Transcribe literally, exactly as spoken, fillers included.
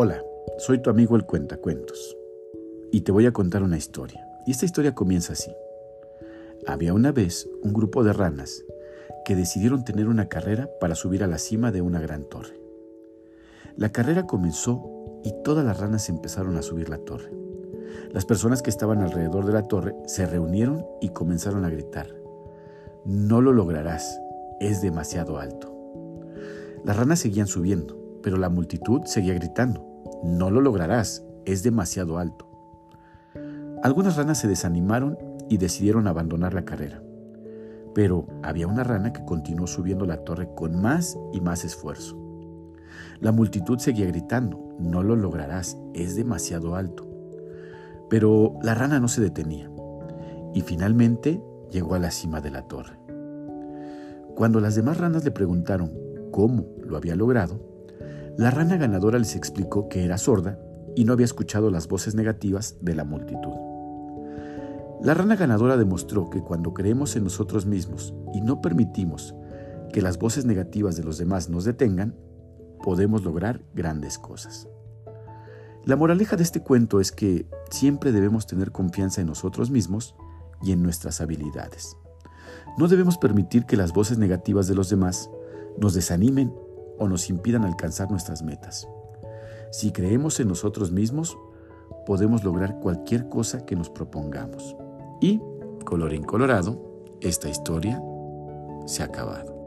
Hola, soy tu amigo el Cuentacuentos y te voy a contar una historia. Y esta historia comienza así. Había una vez un grupo de ranas que decidieron tener una carrera para subir a la cima de una gran torre. La carrera comenzó y todas las ranas empezaron a subir la torre. Las personas que estaban alrededor de la torre se reunieron y comenzaron a gritar: «No lo lograrás, es demasiado alto». Las ranas seguían subiendo, pero la multitud seguía gritando: «No lo lograrás, es demasiado alto». Algunas ranas se desanimaron y decidieron abandonar la carrera. Pero había una rana que continuó subiendo la torre con más y más esfuerzo. La multitud seguía gritando: «No lo lograrás, es demasiado alto». Pero la rana no se detenía y finalmente llegó a la cima de la torre. Cuando las demás ranas le preguntaron cómo lo había logrado, la rana ganadora les explicó que era sorda y no había escuchado las voces negativas de la multitud. La rana ganadora demostró que cuando creemos en nosotros mismos y no permitimos que las voces negativas de los demás nos detengan, podemos lograr grandes cosas. La moraleja de este cuento es que siempre debemos tener confianza en nosotros mismos y en nuestras habilidades. No debemos permitir que las voces negativas de los demás nos desanimen o nos impidan alcanzar nuestras metas. Si creemos en nosotros mismos, podemos lograr cualquier cosa que nos propongamos. Y, colorín colorado, esta historia se ha acabado.